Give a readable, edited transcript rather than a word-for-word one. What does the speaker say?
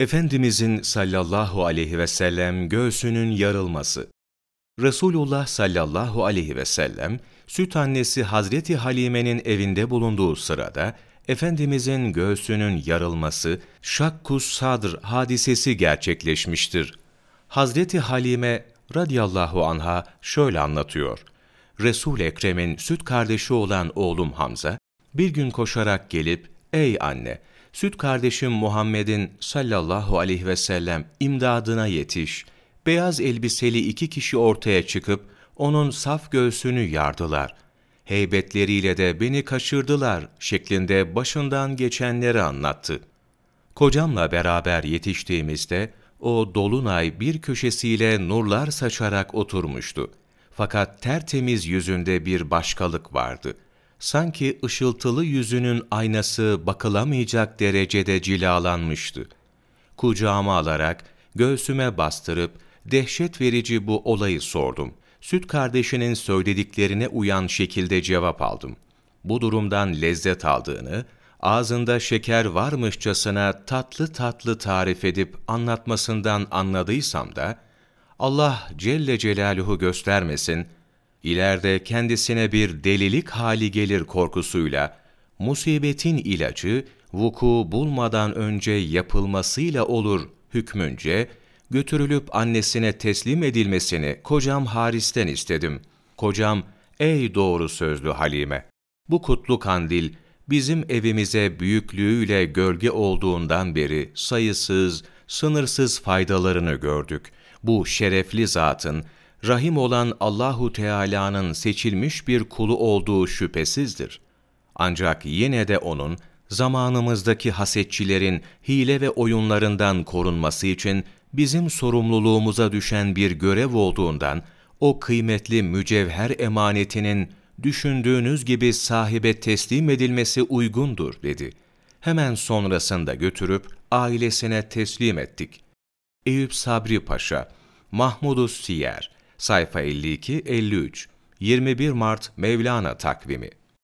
Efendimizin sallallahu aleyhi ve sellem göğsünün yarılması. Resulullah sallallahu aleyhi ve sellem, süt annesi Hazreti Halime'nin evinde bulunduğu sırada, Efendimizin göğsünün yarılması, şakkus sadr hadisesi gerçekleşmiştir. Hazreti Halime radıyallahu anha şöyle anlatıyor. Resul-i Ekrem'in süt kardeşi olan oğlum Hamza, bir gün koşarak gelip, ''Ey anne, süt kardeşim Muhammed'in sallallahu aleyhi ve sellem imdadına yetiş. Beyaz elbiseli iki kişi ortaya çıkıp onun saf göğsünü yardılar. Heybetleriyle de beni kaçırdılar.'' şeklinde başından geçenleri anlattı. Kocamla beraber yetiştiğimizde o dolunay bir köşesiyle nurlar saçarak oturmuştu. Fakat tertemiz yüzünde bir başkalık vardı. Sanki ışıltılı yüzünün aynası bakılamayacak derecede cilalanmıştı. Kucağıma alarak, göğsüme bastırıp, dehşet verici bu olayı sordum. Süt kardeşinin söylediklerine uyan şekilde cevap aldım. Bu durumdan lezzet aldığını, ağzında şeker varmışçasına tatlı tatlı tarif edip anlatmasından anladıysam da, Allah Celle Celaluhu göstermesin, ileride kendisine bir delilik hali gelir korkusuyla, musibetin ilacı vuku bulmadan önce yapılmasıyla olur hükmünce, götürülüp annesine teslim edilmesini kocam Haris'ten istedim. Kocam, ''Ey doğru sözlü Halime, bu kutlu kandil bizim evimize büyüklüğüyle gölge olduğundan beri sayısız, sınırsız faydalarını gördük. Bu şerefli zatın, rahim olan Allahu Teala'nın seçilmiş bir kulu olduğu şüphesizdir. Ancak yine de onun, zamanımızdaki hasetçilerin hile ve oyunlarından korunması için bizim sorumluluğumuza düşen bir görev olduğundan, o kıymetli mücevher emanetinin düşündüğünüz gibi sahibe teslim edilmesi uygundur." dedi. Hemen sonrasında götürüp ailesine teslim ettik. Eyüp Sabri Paşa, Mahmudu's Siyer, sayfa 52-53, 21 Mart Mevlana Takvimi.